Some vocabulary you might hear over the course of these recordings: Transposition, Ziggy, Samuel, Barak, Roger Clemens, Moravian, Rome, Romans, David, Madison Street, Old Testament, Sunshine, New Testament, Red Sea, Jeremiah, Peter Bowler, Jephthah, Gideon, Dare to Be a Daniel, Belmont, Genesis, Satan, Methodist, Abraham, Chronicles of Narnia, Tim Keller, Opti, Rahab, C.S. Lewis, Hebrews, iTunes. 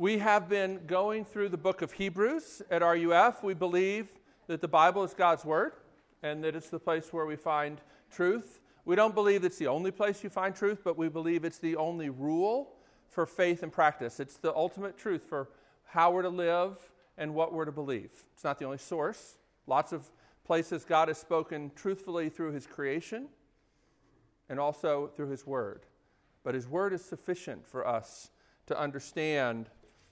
We have been going through the book of Hebrews at RUF. We believe that the Bible is God's Word and that it's the place where we find truth. We don't believe it's the only place you find truth, but we believe it's the only rule for faith and practice. It's the ultimate truth for how we're to live and what we're to believe. It's not the only source. Lots of places God has spoken truthfully through His creation and also through His Word. But His Word is sufficient for us to understand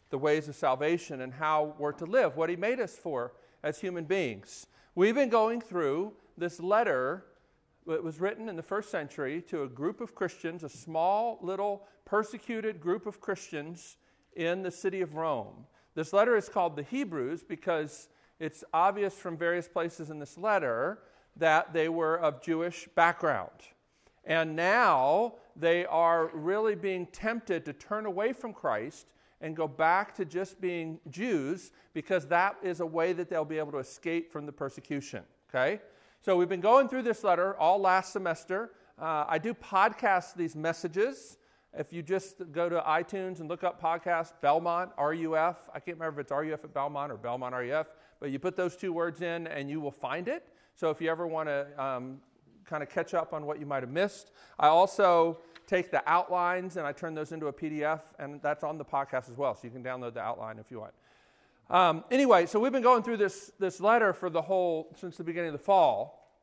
the ways of salvation and how we're to live, what He made us for as human beings. We've been going through this letter that was written in the first century to a group of Christians, a small little persecuted group of Christians in the city of Rome. This letter is called the Hebrews because it's obvious from various places in this letter that they were of Jewish background. And now they are really being tempted to turn away from Christ and go back to just being Jews because that is a way that they'll be able to escape from the persecution, okay? So we've been going through this letter all last semester. I do podcast these messages. If you just go to iTunes and look up podcasts, Belmont, RUF, I can't remember if it's RUF at Belmont or Belmont RUF, but you put those two words in and you will find it. So if you ever want to kind of catch up on what you might have missed. I also take the outlines and I turn those into a PDF, and that's on the podcast as well, so you can download the outline if you want. Anyway, so we've been going through this letter for the whole, since the beginning of the fall,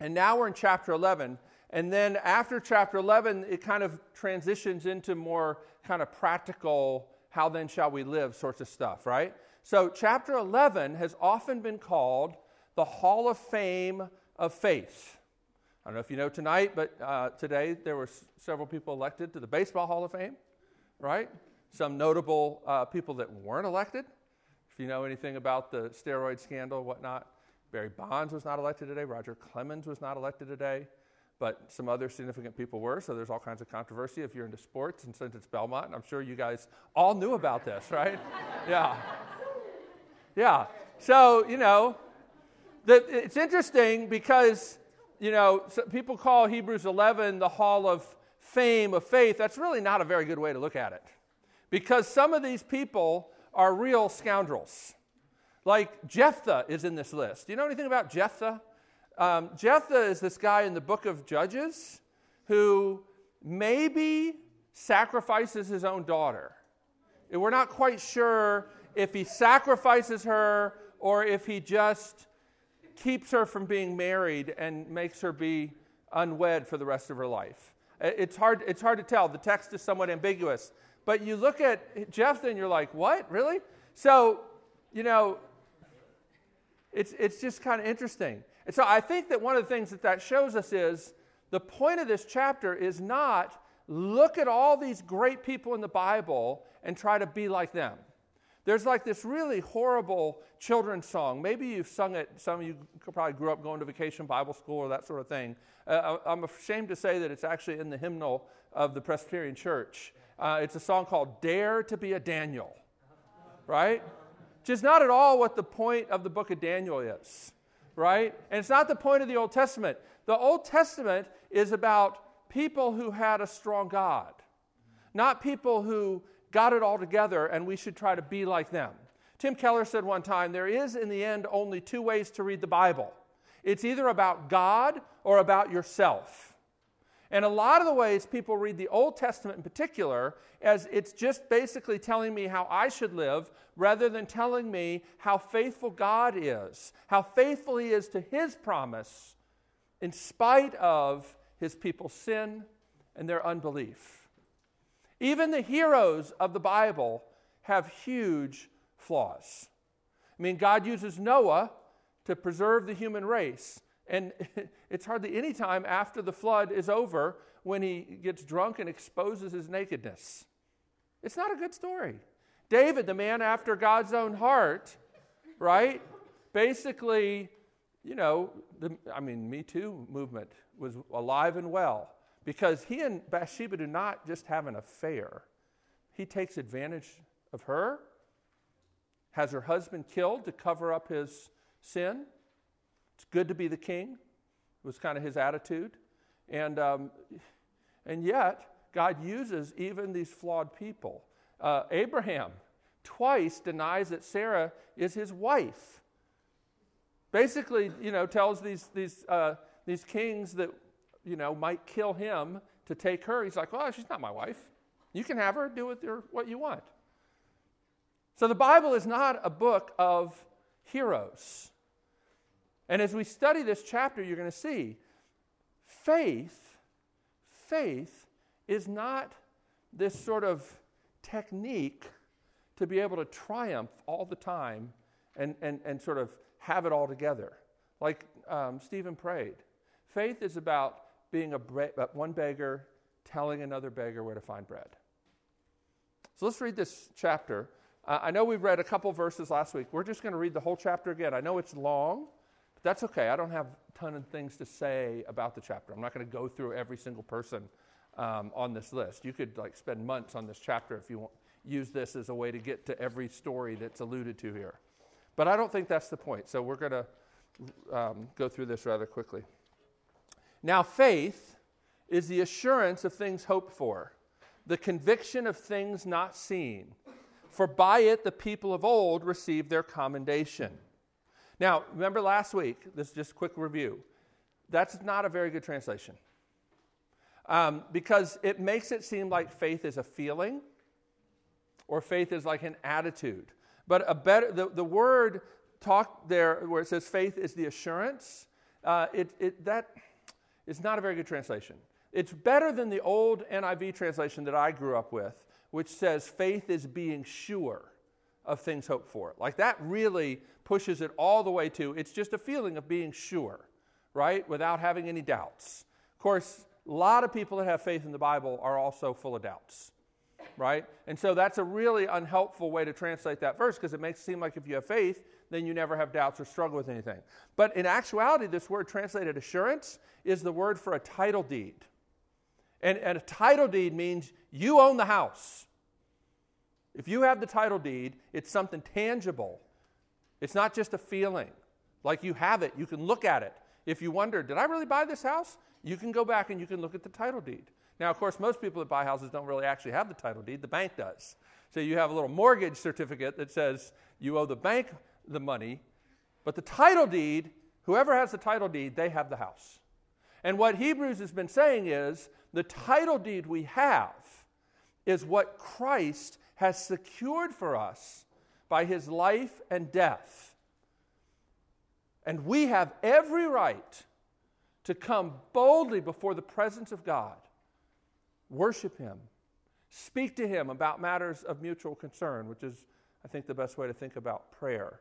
and now we're in chapter 11, and then after chapter 11, it kind of transitions into more kind of practical, how then shall we live sorts of stuff, right? So chapter 11 has often been called the Hall of Fame of Faith. I don't know if you know tonight, but today there were several people elected to the Baseball Hall of Fame, right? Some notable people that weren't elected. If you know anything about the steroid scandal, whatnot, Barry Bonds was not elected today. Roger Clemens was not elected today, but some other significant people were, so there's all kinds of controversy if you're into sports, and since it's Belmont, I'm sure you guys all knew about this, right? Yeah. Yeah. So, you know, it's interesting because you know, so people call Hebrews 11 the Hall of Fame of Faith. That's really not a very good way to look at it because some of these people are real scoundrels. Like Jephthah is in this list. Do you know anything about Jephthah? Jephthah is this guy in the book of Judges who maybe sacrifices his own daughter. And we're not quite sure if he sacrifices her or if he just keeps her from being married and makes her be unwed for the rest of her life. It's hard to tell. The text is somewhat ambiguous. But you look at Jephthah and you're like, what? Really? So, you know, it's just kind of interesting. And so I think that one of the things that shows us is the point of this chapter is not look at all these great people in the Bible and try to be like them. There's like this really horrible children's song. Maybe you've sung it. Some of you probably grew up going to vacation Bible school or that sort of thing. I'm ashamed to say that it's actually in the hymnal of the Presbyterian Church. It's a song called Dare to Be a Daniel, right? Which is not at all what the point of the book of Daniel is, right? And it's not the point of the Old Testament. The Old Testament is about people who had a strong God, not people who got it all together, and we should try to be like them. Tim Keller said one time, there is, in the end, only two ways to read the Bible. It's either about God or about yourself. And a lot of the ways people read the Old Testament in particular, as it's just basically telling me how I should live, rather than telling me how faithful God is, how faithful He is to His promise, in spite of His people's sin and their unbelief. Even the heroes of the Bible have huge flaws. I mean, God uses Noah to preserve the human race. And it's hardly any time after the flood is over when he gets drunk and exposes his nakedness. It's not a good story. David, the man after God's own heart, right? Basically, you know, Me Too movement was alive and well. Because he and Bathsheba do not just have an affair. He takes advantage of her, has her husband killed to cover up his sin. It's good to be the king, was kind of his attitude. And yet, God uses even these flawed people. Abraham, twice denies that Sarah is his wife. Basically, tells these kings that, might kill him to take her. He's like, well, she's not my wife. You can have her. Do with her what you want. So the Bible is not a book of heroes. And as we study this chapter, you're going to see faith is not this sort of technique to be able to triumph all the time and sort of have it all together. Like Stephen prayed. Faith is about being one beggar telling another beggar where to find bread. So let's read this chapter. I know we read a couple verses last week. We're just going to read the whole chapter again. I know it's long, but that's okay. I don't have a ton of things to say about the chapter. I'm not going to go through every single person on this list. You could spend months on this chapter if you want. Use this as a way to get to every story that's alluded to here. But I don't think that's the point, so we're going to go through this rather quickly. Now, faith is the assurance of things hoped for, the conviction of things not seen. For by it the people of old received their commendation. Now, remember last week, this is just a quick review. That's not a very good translation because it makes it seem like faith is a feeling, or faith is like an attitude. But the word talk there where it says faith is the assurance, that is not a very good translation. It's better than the old NIV translation that I grew up with, which says faith is being sure of things hoped for. Like that really pushes it all the way to, it's just a feeling of being sure, right? Without having any doubts. Of course, a lot of people that have faith in the Bible are also full of doubts. Right? And so that's a really unhelpful way to translate that verse because it makes it seem like if you have faith, then you never have doubts or struggle with anything. But in actuality, this word translated assurance is the word for a title deed. And a title deed means you own the house. If you have the title deed, it's something tangible. It's not just a feeling. Like you have it, you can look at it. If you wonder, did I really buy this house? You can go back and you can look at the title deed. Now, of course, most people that buy houses don't really actually have the title deed. The bank does. So you have a little mortgage certificate that says you owe the bank the money. But the title deed, whoever has the title deed, they have the house. And what Hebrews has been saying is the title deed we have is what Christ has secured for us by his life and death. And we have every right to come boldly before the presence of God, worship him, speak to him about matters of mutual concern, which is, I think, the best way to think about prayer.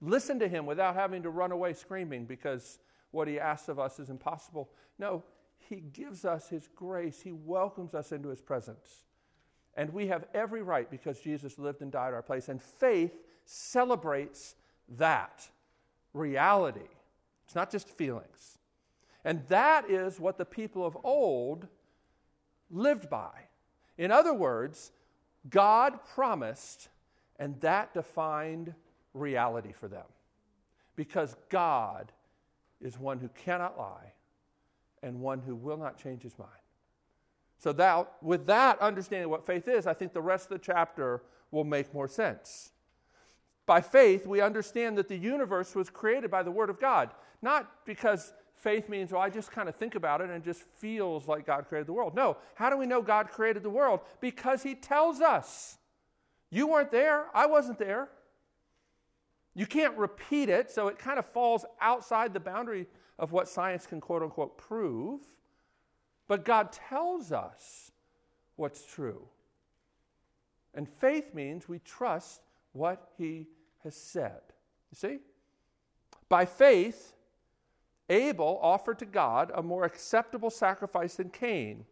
Listen to him without having to run away screaming because what he asks of us is impossible. No, he gives us his grace. He welcomes us into his presence. And we have every right because Jesus lived and died our place. And faith celebrates that reality. It's not just feelings. And that is what the people of old lived by. In other words, God promised, and that defined reality for them. Because God is one who cannot lie and one who will not change his mind. So that, with that understanding of what faith is, I think the rest of the chapter will make more sense. By faith, we understand that the universe was created by the Word of God, not because faith means, well, I just kind of think about it and it just feels like God created the world. No. How do we know God created the world? Because he tells us. You weren't there. I wasn't there. You can't repeat it, so it kind of falls outside the boundary of what science can quote-unquote prove. But God tells us what's true. And faith means we trust what he has said. You see? By faith, Abel offered to God a more acceptable sacrifice than Cain,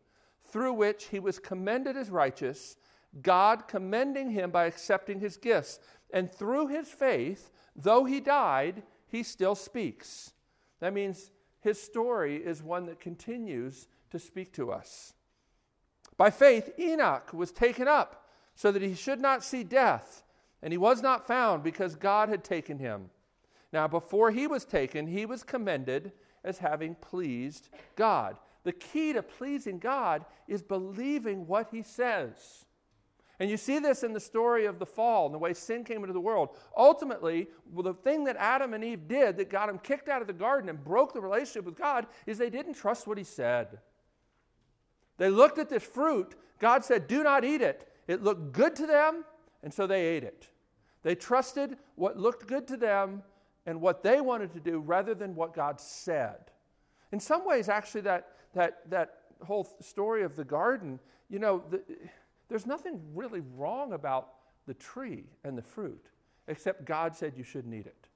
through which he was commended as righteous, God commending him by accepting his gifts. And through his faith, though he died, he still speaks. That means his story is one that continues to speak to us. By faith, Enoch was taken up so that he should not see death, and he was not found because God had taken him. Now, before he was taken, he was commended as having pleased God. The key to pleasing God is believing what he says. And you see this in the story of the fall and the way sin came into the world. Ultimately, the thing that Adam and Eve did that got them kicked out of the garden and broke the relationship with God is they didn't trust what he said. They looked at this fruit. God said, do not eat it. It looked good to them, and so they ate it. They trusted what looked good to them and what they wanted to do rather than what God said. In some ways, actually, that whole story of the garden, you know, there's nothing really wrong about the tree and the fruit, except God said you shouldn't eat it.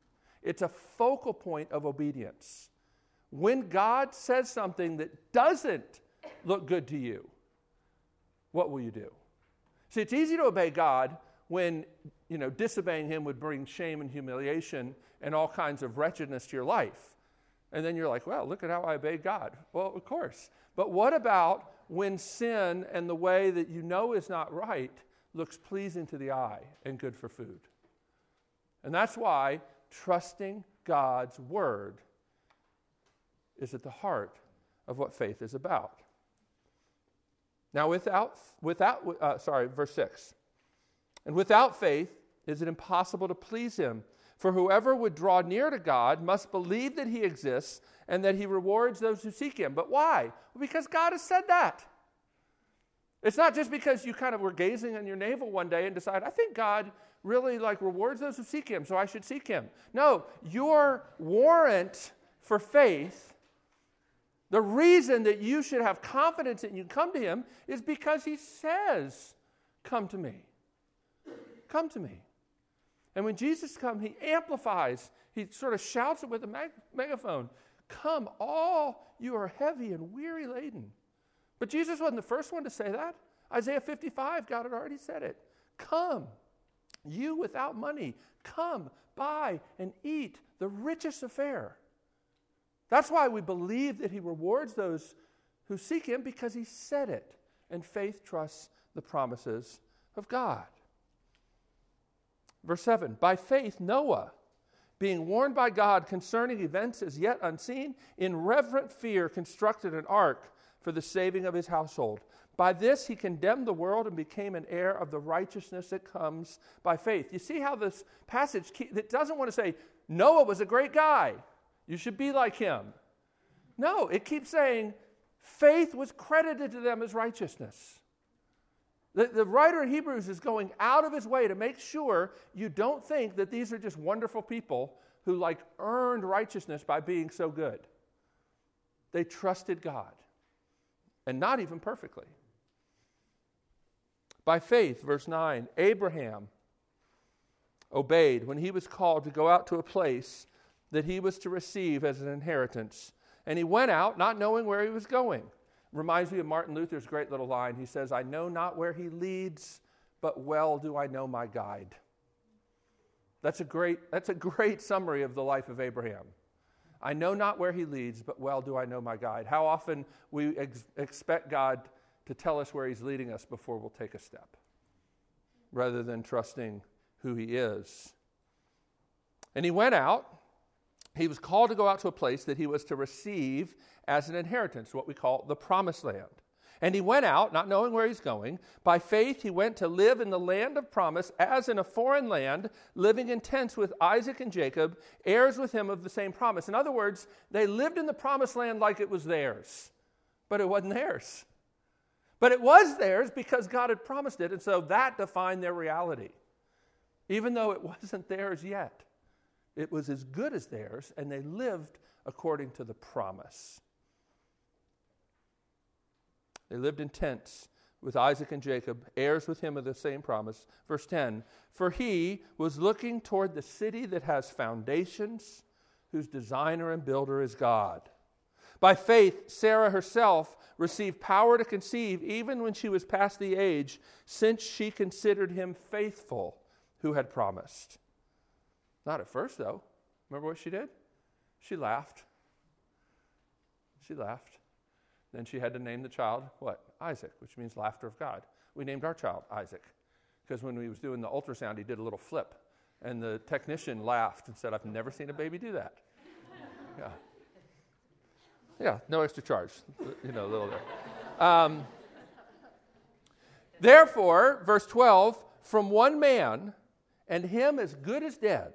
It's a focal point of obedience. When God says something that doesn't look good to you, what will you do? See, it's easy to obey God when, you know, disobeying him would bring shame and humiliation and all kinds of wretchedness to your life. And then you're like, well, look at how I obeyed God. Well, of course. But what about when sin and the way that you know is not right looks pleasing to the eye and good for food? And that's why trusting God's word is at the heart of what faith is about. Now, verse 6. And without faith is it impossible to please him. For whoever would draw near to God must believe that he exists and that he rewards those who seek him. But why? Because God has said that. It's not just because you kind of were gazing on your navel one day and decide, I think God really like rewards those who seek him, so I should seek him. No, your warrant for faith, the reason that you should have confidence that you come to him is because he says, come to me. Come to me. And when Jesus comes, he amplifies, he sort of shouts it with a megaphone, come all you are heavy and weary laden. But Jesus wasn't the first one to say that. Isaiah 55, God had already said it. Come, you without money, come, buy and eat the richest of fare. That's why we believe that he rewards those who seek him, because he said it. And faith trusts the promises of God. Verse 7, by faith Noah, being warned by God concerning events as yet unseen, in reverent fear constructed an ark for the saving of his household. By this he condemned the world and became an heir of the righteousness that comes by faith. You see how this passage that doesn't want to say, Noah was a great guy, you should be like him. No, it keeps saying, faith was credited to them as righteousness. The writer of Hebrews is going out of his way to make sure you don't think that these are just wonderful people who like earned righteousness by being so good. They trusted God, and not even perfectly. By faith, verse 9, Abraham obeyed when he was called to go out to a place that he was to receive as an inheritance. And he went out not knowing where he was going. Reminds me of Martin Luther's great little line. He says, I know not where he leads, but well do I know my guide. That's a great summary of the life of Abraham. I know not where he leads, but well do I know my guide. How often we expect God to tell us where he's leading us before we'll take a step, rather than trusting who he is. And he went out. He was called to go out to a place that he was to receive as an inheritance, what we call the promised land. And he went out, not knowing where he's going. By faith, he went to live in the land of promise as in a foreign land, living in tents with Isaac and Jacob, heirs with him of the same promise. In other words, they lived in the promised land like it was theirs, but it wasn't theirs. But it was theirs because God had promised it, and so that defined their reality. Even though it wasn't theirs yet, it was as good as theirs, and they lived according to the promise. They lived in tents with Isaac and Jacob, heirs with him of the same promise. Verse 10, for he was looking toward the city that has foundations, whose designer and builder is God. By faith, Sarah herself received power to conceive, even when she was past the age, since she considered him faithful who had promised. Not at first, though. Remember what she did? She laughed. Then she had to name the child, what? Isaac, which means laughter of God. We named our child Isaac, because when we was doing the ultrasound, he did a little flip, and the technician laughed and said, I've never seen a baby do that. Yeah, no extra charge, you know, a little there. Therefore, verse 12, from one man, and him as good as dead,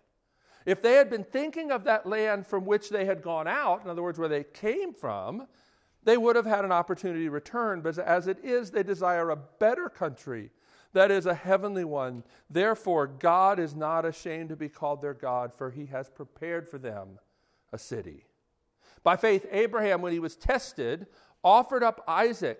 If they had been thinking of that land from which they had gone out, in other words, where they came from, they would have had an opportunity to return. But as it is, they desire a better country, that is, a heavenly one. Therefore, God is not ashamed to be called their God, for he has prepared for them a city. By faith, Abraham, when he was tested, offered up Isaac,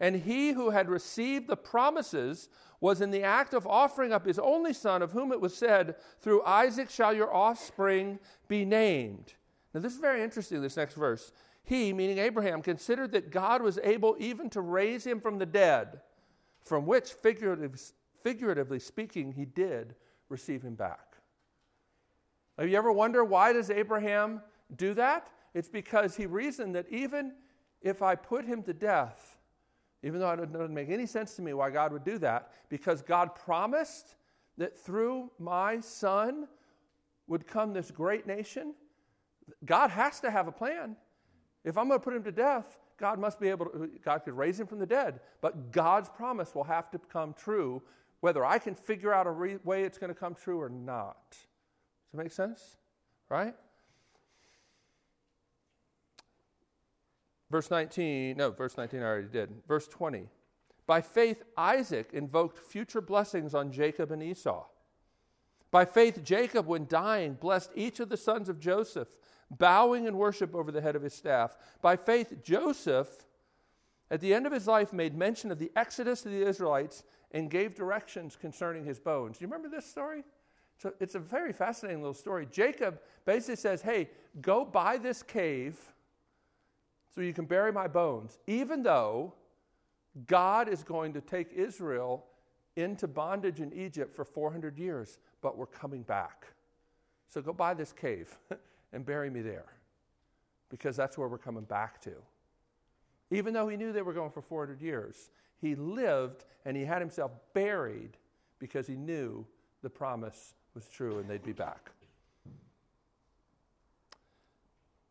and he who had received the promises was in the act of offering up his only son, of whom it was said, through Isaac shall your offspring be named. Now this is very interesting, this next verse. He, meaning Abraham, considered that God was able even to raise him from the dead, from which, figuratively speaking, he did receive him back. Have you ever wondered why does Abraham do that? It's because he reasoned that even if I put him to death, even though it doesn't make any sense to me why God would do that, because God promised that through my son would come this great nation. God has to have a plan. If I'm going to put him to death, God could raise him from the dead, but God's promise will have to come true, whether I can figure out a way it's going to come true or not. Does that make sense? Right? Verse 19 I already did. Verse 20. By faith, Isaac invoked future blessings on Jacob and Esau. By faith, Jacob, when dying, blessed each of the sons of Joseph, bowing in worship over the head of his staff. By faith, Joseph, at the end of his life, made mention of the exodus of the Israelites and gave directions concerning his bones. Do you remember this story? So it's a very fascinating little story. Jacob basically says, hey, go buy this cave so you can bury my bones, even though God is going to take Israel into bondage in Egypt for 400 years, but we're coming back. So go buy this cave and bury me there, because that's where we're coming back to. Even though he knew they were going for 400 years, he lived and he had himself buried because he knew the promise was true and they'd be back.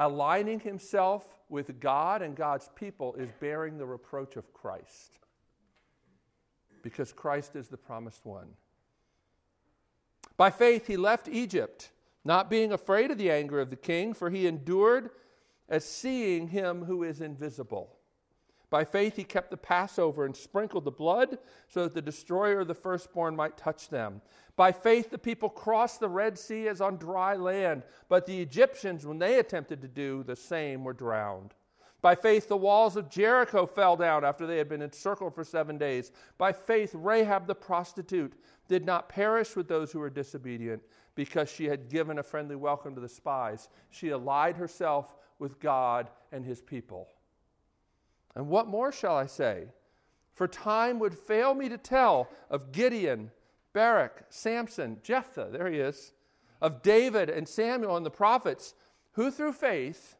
Aligning himself with God and God's people is bearing the reproach of Christ, because Christ is the promised one. By faith, he left Egypt, not being afraid of the anger of the king, for he endured as seeing him who is invisible. By faith, he kept the Passover and sprinkled the blood so that the destroyer of the firstborn might touch them. By faith, the people crossed the Red Sea as on dry land, but the Egyptians, when they attempted to do the same, were drowned. By faith, the walls of Jericho fell down after they had been encircled for 7 days. By faith, Rahab the prostitute did not perish with those who were disobedient, because she had given a friendly welcome to the spies. She allied herself with God and his people. And what more shall I say? For time would fail me to tell of Gideon, Barak, Samson, Jephthah, there he is, of David and Samuel and the prophets, who through faith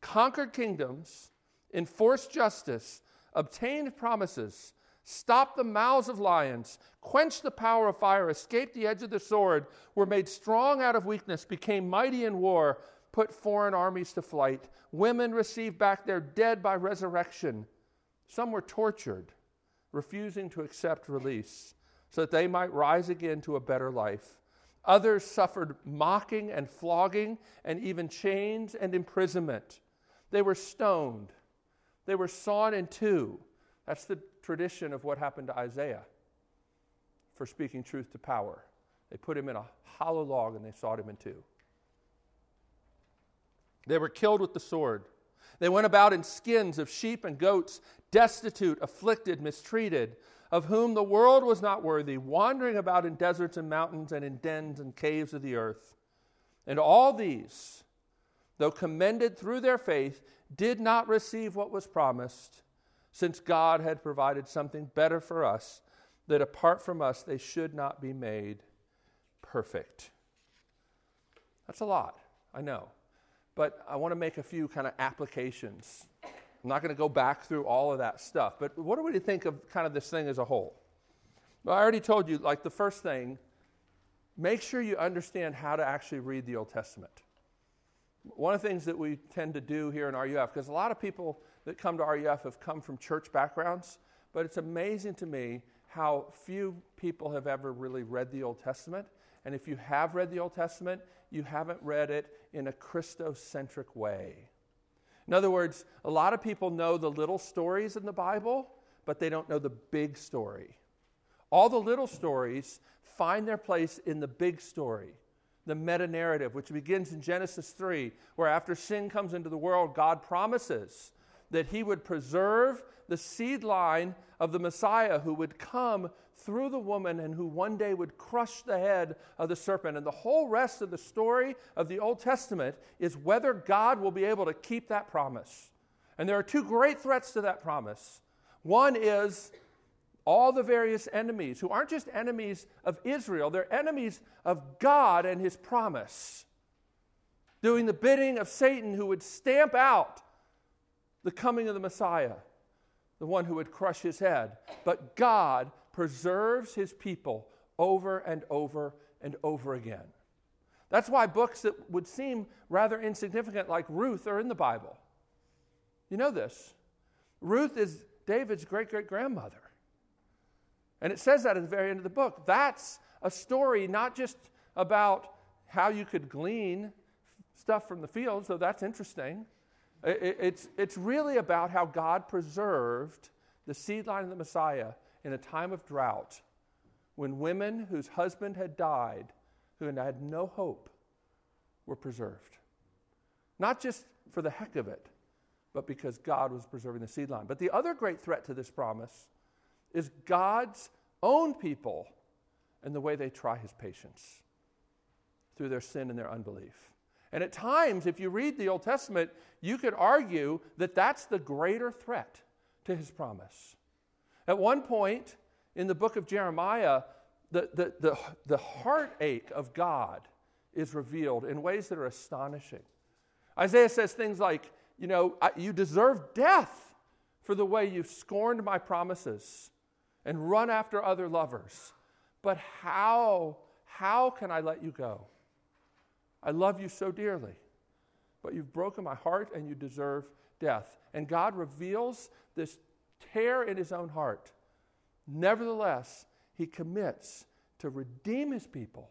conquered kingdoms, enforced justice, obtained promises, stopped the mouths of lions, quenched the power of fire, escaped the edge of the sword, were made strong out of weakness, became mighty in war, put foreign armies to flight. Women received back their dead by resurrection. Some were tortured, refusing to accept release, so that they might rise again to a better life. Others suffered mocking and flogging, and even chains and imprisonment. They were stoned. They were sawn in two. That's the tradition of what happened to Isaiah. for speaking truth to power. They put him in a hollow log and they sawed him in two. They were killed with the sword. They went about in skins of sheep and goats, destitute, afflicted, mistreated, of whom the world was not worthy, wandering about in deserts and mountains and in dens and caves of the earth. And all these, though commended through their faith, did not receive what was promised, since God had provided something better for us, that apart from us they should not be made perfect. That's a lot, I know. But I want to make a few kind of applications. I'm not going to go back through all of that stuff. But what do we think of kind of this thing as a whole? Well, I already told you, like the first thing, make sure you understand how to actually read the Old Testament. One of the things that we tend to do here in RUF, because a lot of people that come to RUF have come from church backgrounds, but it's amazing to me how few people have ever really read the Old Testament. And if you have read the Old Testament, you haven't read it in a Christocentric way. In other words, a lot of people know the little stories in the Bible, but they don't know the big story. All the little stories find their place in the big story, the meta-narrative, which begins in Genesis 3, where after sin comes into the world, God promises that he would preserve the seed line of the Messiah who would come through the woman and who one day would crush the head of the serpent. And the whole rest of the story of the Old Testament is whether God will be able to keep that promise. And there are two great threats to that promise. One is all the various enemies, who aren't just enemies of Israel, they're enemies of God and his promise, doing the bidding of Satan, who would stamp out the coming of the Messiah, the one who would crush his head. But God preserves his people over and over and over again. That's why books that would seem rather insignificant, like Ruth, are in the Bible. You know this. Ruth is David's great-great-grandmother. And it says that at the very end of the book. That's a story not just about how you could glean stuff from the fields, though that's interesting. It's really about how God preserved the seed line of the Messiah in a time of drought, when women whose husband had died, who had no hope, were preserved. Not just for the heck of it, but because God was preserving the seed line. But the other great threat to this promise is God's own people and the way they try his patience through their sin and their unbelief. And at times, if you read the Old Testament, you could argue that that's the greater threat to his promise. At one point in the book of Jeremiah, the heartache of God is revealed in ways that are astonishing. Isaiah says things like, you know, you deserve death for the way you've scorned my promises and run after other lovers. But how can I let you go? I love you so dearly, but you've broken my heart and you deserve death. And God reveals this tear in his own heart. Nevertheless, he commits to redeem his people,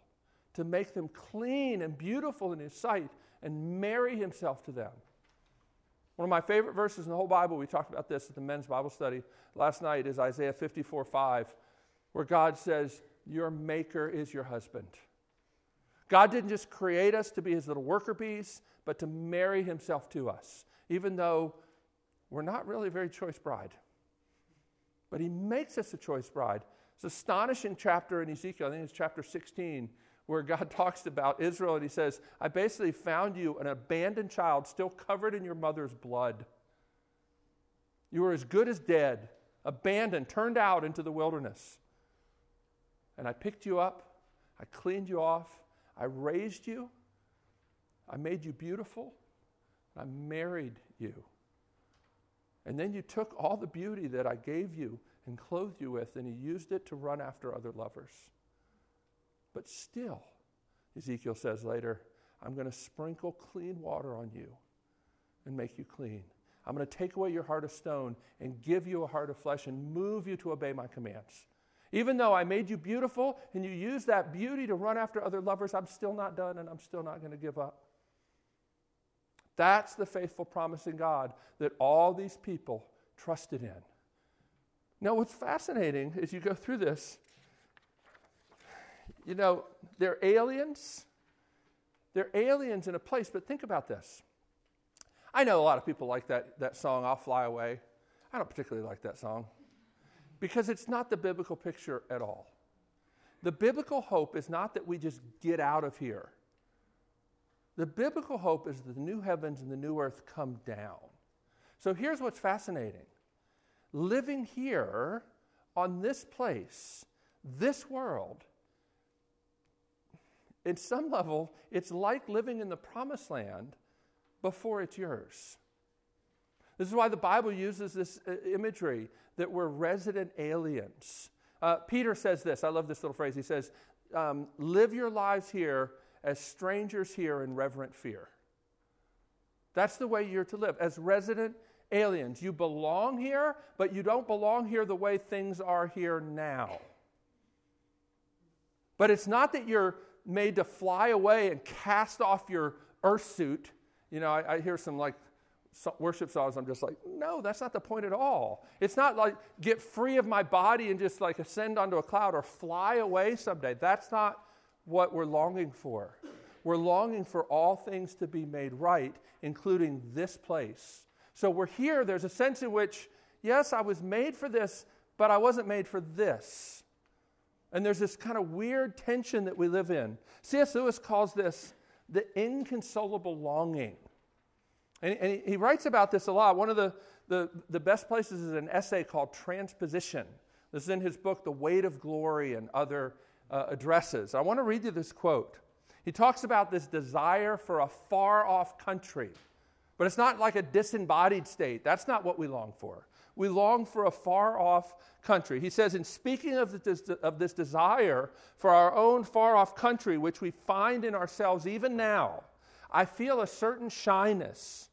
to make them clean and beautiful in his sight, and marry himself to them. One of my favorite verses in the whole Bible, we talked about this at the men's Bible study last night, is Isaiah 54:5, where God says, your maker is your husband. God didn't just create us to be his little worker bees, but to marry himself to us, even though we're not really a very choice bride. But he makes us a choice bride. It's an astonishing chapter in Ezekiel, I think it's chapter 16, where God talks about Israel, and he says, I basically found you an abandoned child still covered in your mother's blood. You were as good as dead, abandoned, turned out into the wilderness. And I picked you up, I cleaned you off, I raised you, I made you beautiful, I married you. And then you took all the beauty that I gave you and clothed you with, and you used it to run after other lovers. But still, Ezekiel says later, I'm going to sprinkle clean water on you and make you clean. I'm going to take away your heart of stone and give you a heart of flesh and move you to obey my commands. Even though I made you beautiful and you used that beauty to run after other lovers, I'm still not done and I'm still not going to give up. That's the faithful promise in God that all these people trusted in. Now, what's fascinating as you go through this You know, they're aliens. They're aliens in a place, but think about this. I know a lot of people like that song, I'll Fly Away. I don't particularly like that song because it's not the biblical picture at all. The biblical hope is not that we just get out of here. The biblical hope is that the new heavens and the new earth come down. So here's what's fascinating. Living here on this place, this world, in some level, it's like living in the promised land before it's yours. This is why the Bible uses this imagery that we're resident aliens. Peter says this. I love this little phrase. He says, live your lives here as strangers here in reverent fear. That's the way you're to live, as resident aliens. You belong here, but you don't belong here the way things are here now. But it's not that you're made to fly away and cast off your earth suit. You know, I hear some worship songs, I'm just like, no, that's not the point at all. It's not like get free of my body and just like ascend onto a cloud or fly away someday. That's not what we're longing for. We're longing for all things to be made right, including this place. So we're here. There's a sense in which, yes, I was made for this, but I wasn't made for this. And there's this kind of weird tension that we live in. C.S. Lewis calls this the inconsolable longing. And he writes about this a lot. One of the best places is an essay called Transposition. This is in his book, The Weight of Glory and Other Addresses. I want to read you this quote. He talks about this desire for a far-off country. But it's not like a disembodied state. That's not what we long for. We long for a far-off country. He says, in speaking of this desire for our own far-off country, which we find in ourselves even now, I feel a certain shyness.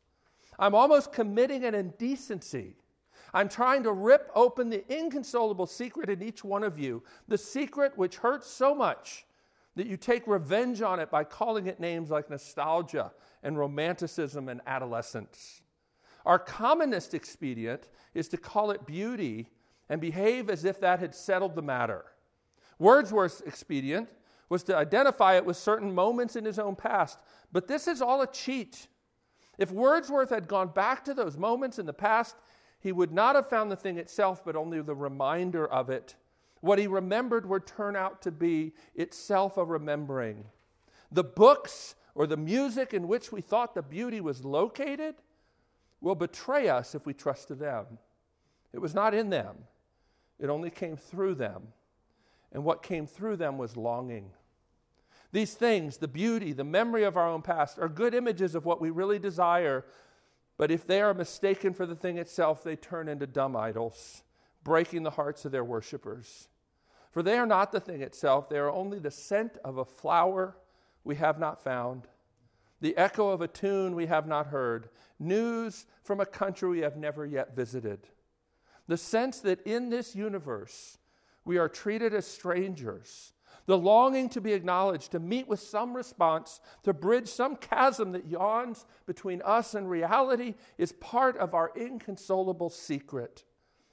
I'm almost committing an indecency. I'm trying to rip open the inconsolable secret in each one of you, the secret which hurts so much that you take revenge on it by calling it names like nostalgia and romanticism and adolescence. Our commonest expedient is to call it beauty and behave as if that had settled the matter. Wordsworth's expedient was to identify it with certain moments in his own past, but this is all a cheat. If Wordsworth had gone back to those moments in the past, he would not have found the thing itself, but only the reminder of it. What he remembered would turn out to be itself a remembering. The books or the music in which we thought the beauty was located will betray us if we trust to them. It was not in them. It only came through them. And what came through them was longing. These things, the beauty, the memory of our own past, are good images of what we really desire, but if they are mistaken for the thing itself, they turn into dumb idols, breaking the hearts of their worshipers. For they are not the thing itself, they are only the scent of a flower we have not found, the echo of a tune we have not heard, news from a country we have never yet visited. The sense that in this universe we are treated as strangers, the longing to be acknowledged, to meet with some response, to bridge some chasm that yawns between us and reality is part of our inconsolable secret.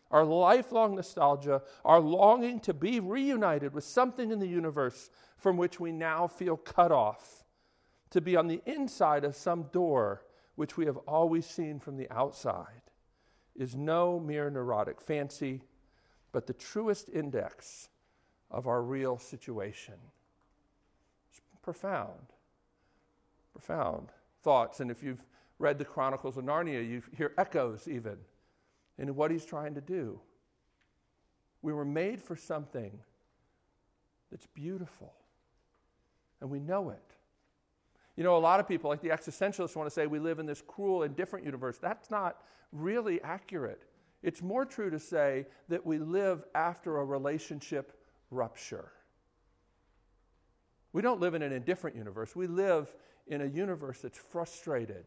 Our lifelong nostalgia, our longing to be reunited with something in the universe from which we now feel cut off, to be on the inside of some door which we have always seen from the outside, is no mere neurotic fancy, but the truest index of our real situation. It's profound thoughts. And if you've read the Chronicles of Narnia, you hear echoes even in what he's trying to do. We were made for something that's beautiful, and we know it. You know, a lot of people, like the existentialists, want to say we live in this cruel, indifferent universe. That's not really accurate. It's more true to say that we live after a relationship rupture. We don't live in an indifferent universe. We live in a universe that's frustrated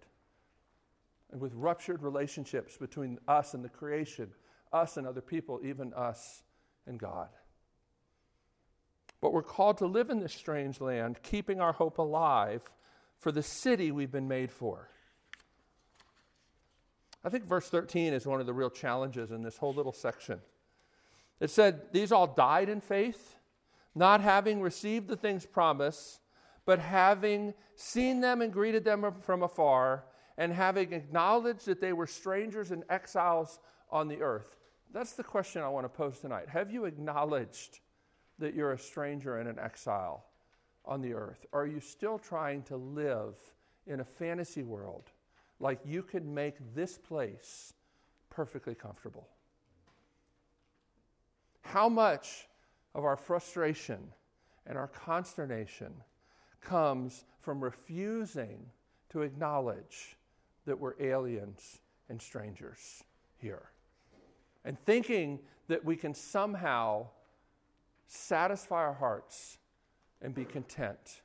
and with ruptured relationships between us and the creation, us and other people, even us and God. But we're called to live in this strange land, keeping our hope alive for the city we've been made for. I think verse 13 is one of the real challenges in this whole little section. It said, these all died in faith, not having received the things promised, but having seen them and greeted them from afar, and having acknowledged that they were strangers and exiles on the earth. That's the question I want to pose tonight. Have you acknowledged that you're a stranger and an exile on the earth? Are you still trying to live in a fantasy world like you could make this place perfectly comfortable? How much of our frustration and our consternation comes from refusing to acknowledge that we're aliens and strangers here, and thinking that we can somehow satisfy our hearts and be content?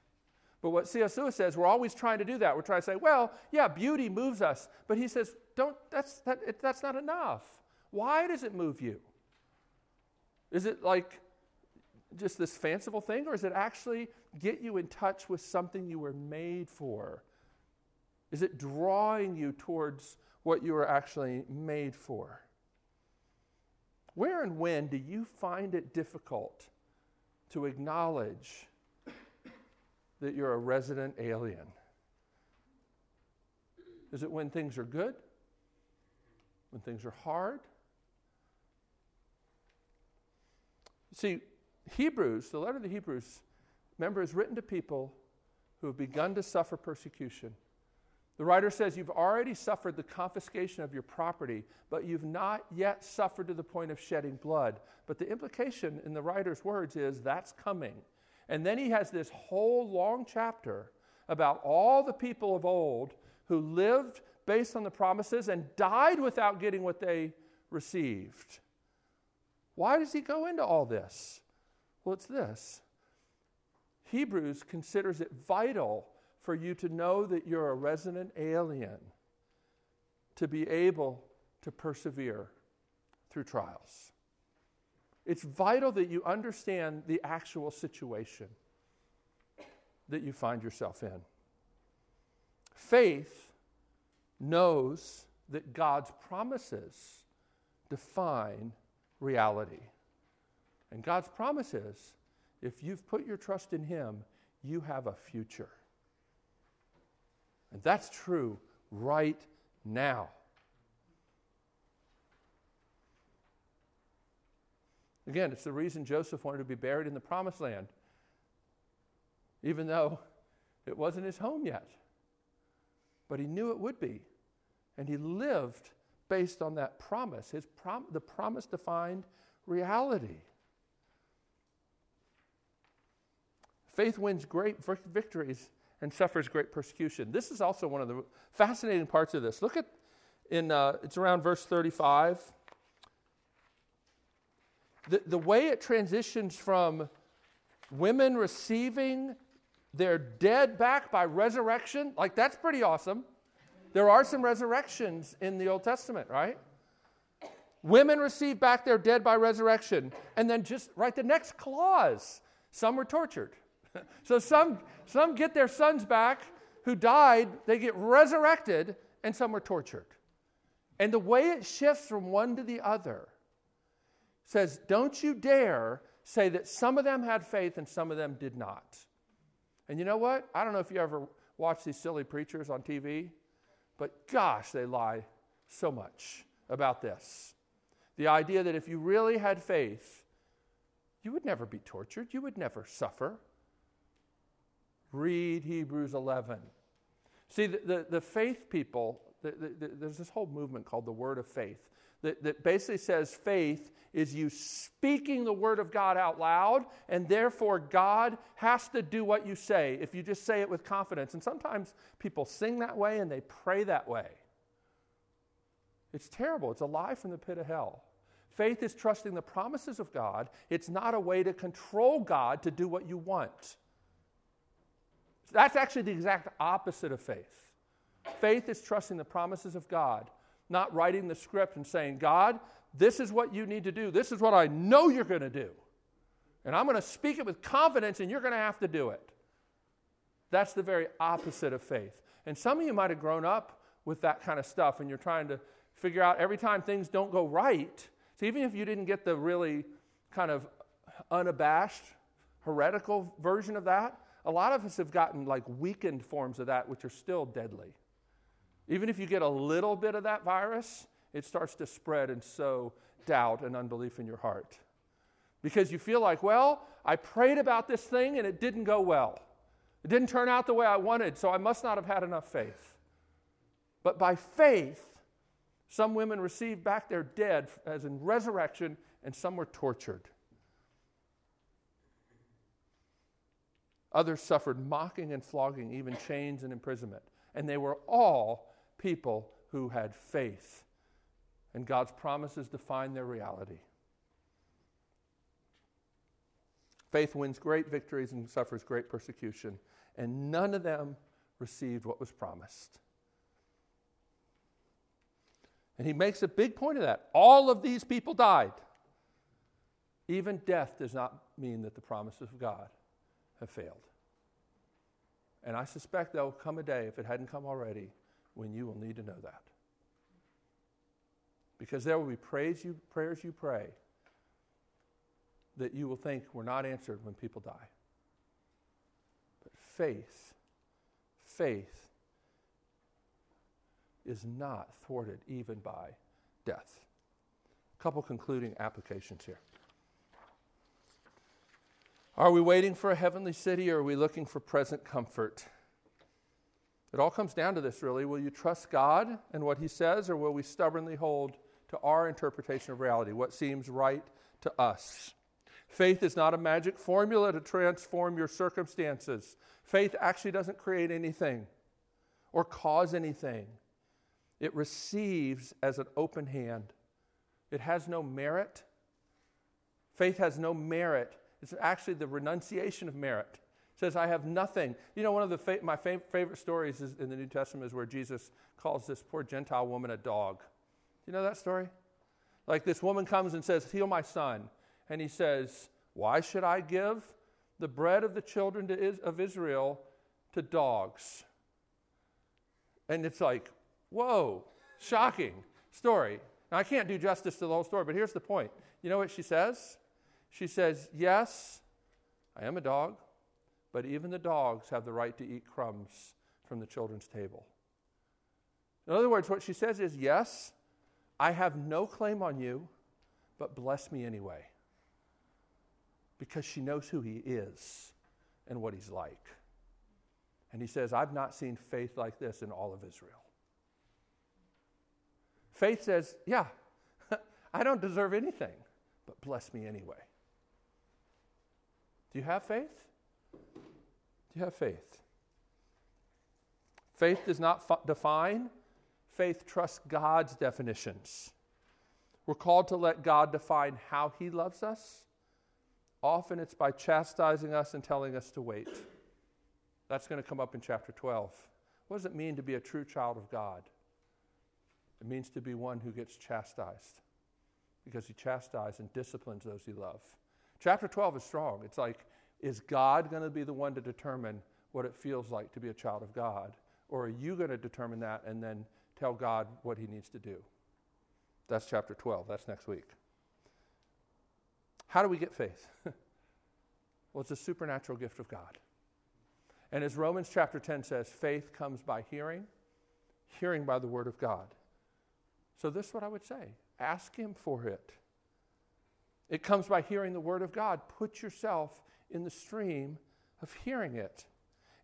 But what C.S. Lewis says, we're always trying to do that. We're trying to say, well, yeah, beauty moves us. But he says, that's not enough. Why does it move you? Is it like just this fanciful thing, or does it actually get you in touch with something you were made for? Is it drawing you towards what you were actually made for? Where and when do you find it difficult to acknowledge that you're a resident alien? Is it when things are good? When things are hard? See, Hebrews, the letter to the Hebrews, remember, is written to people who have begun to suffer persecution. The writer says, you've already suffered the confiscation of your property, but you've not yet suffered to the point of shedding blood. But the implication in the writer's words is that's coming. And then he has this whole long chapter about all the people of old who lived based on the promises and died without getting what they received. Why does he go into all this? Well, it's this. Hebrews considers it vital for you to know that you're a resident alien, to be able to persevere through trials. It's vital that you understand the actual situation that you find yourself in. Faith knows that God's promises define reality. And God's promise is, if you've put your trust in Him, you have a future. And that's true right now. Again, it's the reason Joseph wanted to be buried in the Promised Land, even though it wasn't his home yet. But he knew it would be. And he lived based on that promise. The promise defined reality. Faith wins great victories and suffers great persecution. This is also one of the fascinating parts of this. Look at, it's around verse 35. The way it transitions from women receiving their dead back by resurrection, like that's pretty awesome. There are some resurrections in the Old Testament, right? Women receive back their dead by resurrection. And then just right the next clause, some were tortured. So some get their sons back who died, they get resurrected, and some are tortured. And the way it shifts from one to the other says, don't you dare say that some of them had faith and some of them did not. And you know what? I don't know if you ever watch these silly preachers on TV, but gosh, they lie so much about this. The idea that if you really had faith, you would never be tortured, you would never suffer. Read Hebrews 11. See, the faith people, there's this whole movement called the Word of Faith that basically says faith is you speaking the Word of God out loud, and therefore God has to do what you say if you just say it with confidence. And sometimes people sing that way and they pray that way. It's terrible. It's a lie from the pit of hell. Faith is trusting the promises of God. It's not a way to control God to do what you want. That's actually the exact opposite of faith. Faith is trusting the promises of God, not writing the script and saying, God, this is what you need to do. This is what I know you're going to do. And I'm going to speak it with confidence, and you're going to have to do it. That's the very opposite of faith. And some of you might have grown up with that kind of stuff, and you're trying to figure out every time things don't go right. So even if you didn't get the really kind of unabashed heretical version of that. A lot of us have gotten like weakened forms of that, which are still deadly. Even if you get a little bit of that virus, it starts to spread and sow doubt and unbelief in your heart. Because you feel like, well, I prayed about this thing and it didn't go well. It didn't turn out the way I wanted, so I must not have had enough faith. But by faith, some women received back their dead as in resurrection, and some were tortured. Others suffered mocking and flogging, even chains and imprisonment. And they were all people who had faith. And God's promises define their reality. Faith wins great victories and suffers great persecution. And none of them received what was promised. And he makes a big point of that. All of these people died. Even death does not mean that the promises of God have failed. And I suspect there will come a day, if it hadn't come already, when you will need to know that. Because there will be prayers you pray that you will think were not answered when people die. But faith is not thwarted even by death. A couple concluding applications here. Are we waiting for a heavenly city, or are we looking for present comfort? It all comes down to this, really. Will you trust God and what he says, or will we stubbornly hold to our interpretation of reality, what seems right to us? Faith is not a magic formula to transform your circumstances. Faith actually doesn't create anything or cause anything. It receives as an open hand. It has no merit. Faith has no merit. It's actually the renunciation of merit. It says, I have nothing. You know, one of the my favorite stories is in the New Testament is where Jesus calls this poor Gentile woman a dog. You know that story? Like, this woman comes and says, heal my son. And he says, why should I give the bread of the children of Israel to dogs? And it's like, whoa, shocking story. Now, I can't do justice to the whole story, but here's the point. You know what she says? She says, yes, I am a dog, but even the dogs have the right to eat crumbs from the children's table. In other words, what she says is, yes, I have no claim on you, but bless me anyway. Because she knows who he is and what he's like. And he says, I've not seen faith like this in all of Israel. Faith says, yeah, I don't deserve anything, but bless me anyway. Do you have faith? Do you have faith? Faith does not define. Faith trusts God's definitions. We're called to let God define how he loves us. Often it's by chastising us and telling us to wait. That's going to come up in chapter 12. What does it mean to be a true child of God? It means to be one who gets chastised, because he chastises and disciplines those he loves. Chapter 12 is strong. It's like, is God going to be the one to determine what it feels like to be a child of God? Or are you going to determine that and then tell God what he needs to do? That's chapter 12. That's next week. How do we get faith? Well, it's a supernatural gift of God. And as Romans chapter 10 says, faith comes by hearing, hearing by the word of God. So this is what I would say. Ask him for it. It comes by hearing the word of God. Put yourself in the stream of hearing it.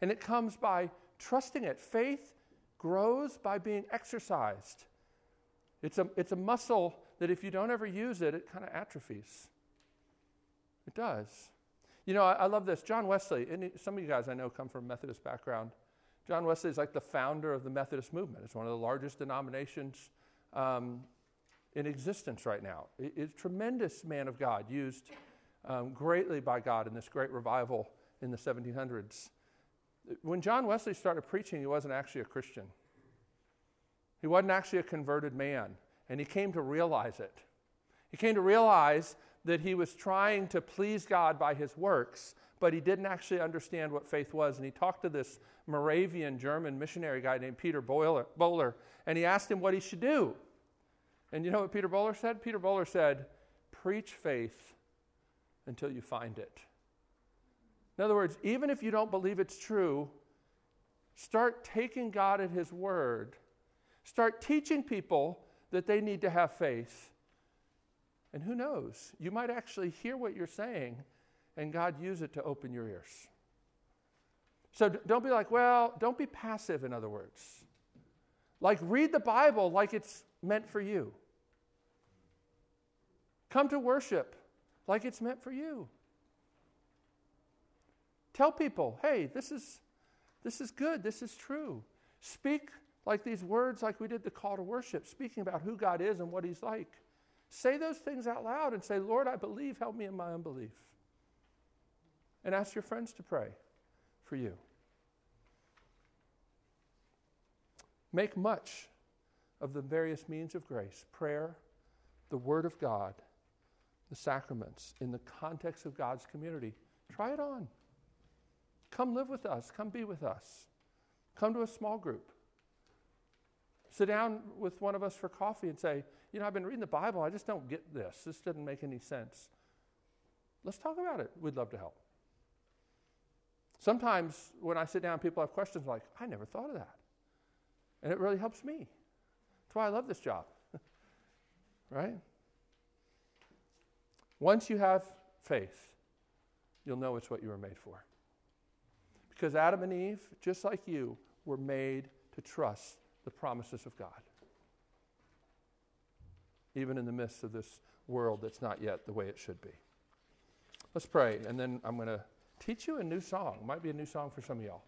And it comes by trusting it. Faith grows by being exercised. It's a muscle that if you don't ever use it, it kind of atrophies. It does. You know, I love this. John Wesley, and some of you guys I know come from a Methodist background. John Wesley is like the founder of the Methodist movement. It's one of the largest denominations in existence right now. It's a tremendous man of God, used greatly by God in this great revival in the 1700s. When John Wesley started preaching, he wasn't actually a Christian. He wasn't actually a converted man, and he came to realize it. He came to realize that he was trying to please God by his works, but he didn't actually understand what faith was. And he talked to this Moravian German missionary guy named Peter Bowler, and he asked him what he should do. And you know what Peter Bowler said? Peter Bowler said, preach faith until you find it. In other words, even if you don't believe it's true, start taking God at his word. Start teaching people that they need to have faith. And who knows? You might actually hear what you're saying and God use it to open your ears. So don't be like, well, don't be passive, in other words. Like, read the Bible like it's meant for you. Come to worship like it's meant for you. Tell people, hey, this is good, this is true. Speak like these words, like we did the call to worship, speaking about who God is and what he's like. Say those things out loud and say, Lord, I believe, help me in my unbelief. And ask your friends to pray for you. Make much of the various means of grace, prayer, the Word of God, the sacraments, in the context of God's community. Try it on. Come live with us. Come be with us. Come to a small group. Sit down with one of us for coffee and say, you know, I've been reading the Bible. I just don't get this. This doesn't make any sense. Let's talk about it. We'd love to help. Sometimes when I sit down, people have questions like, I never thought of that. And it really helps me. That's why I love this job. Right? Once you have faith, you'll know it's what you were made for. Because Adam and Eve, just like you, were made to trust the promises of God. Even in the midst of this world that's not yet the way it should be. Let's pray, and then I'm going to teach you a new song. It might be a new song for some of y'all.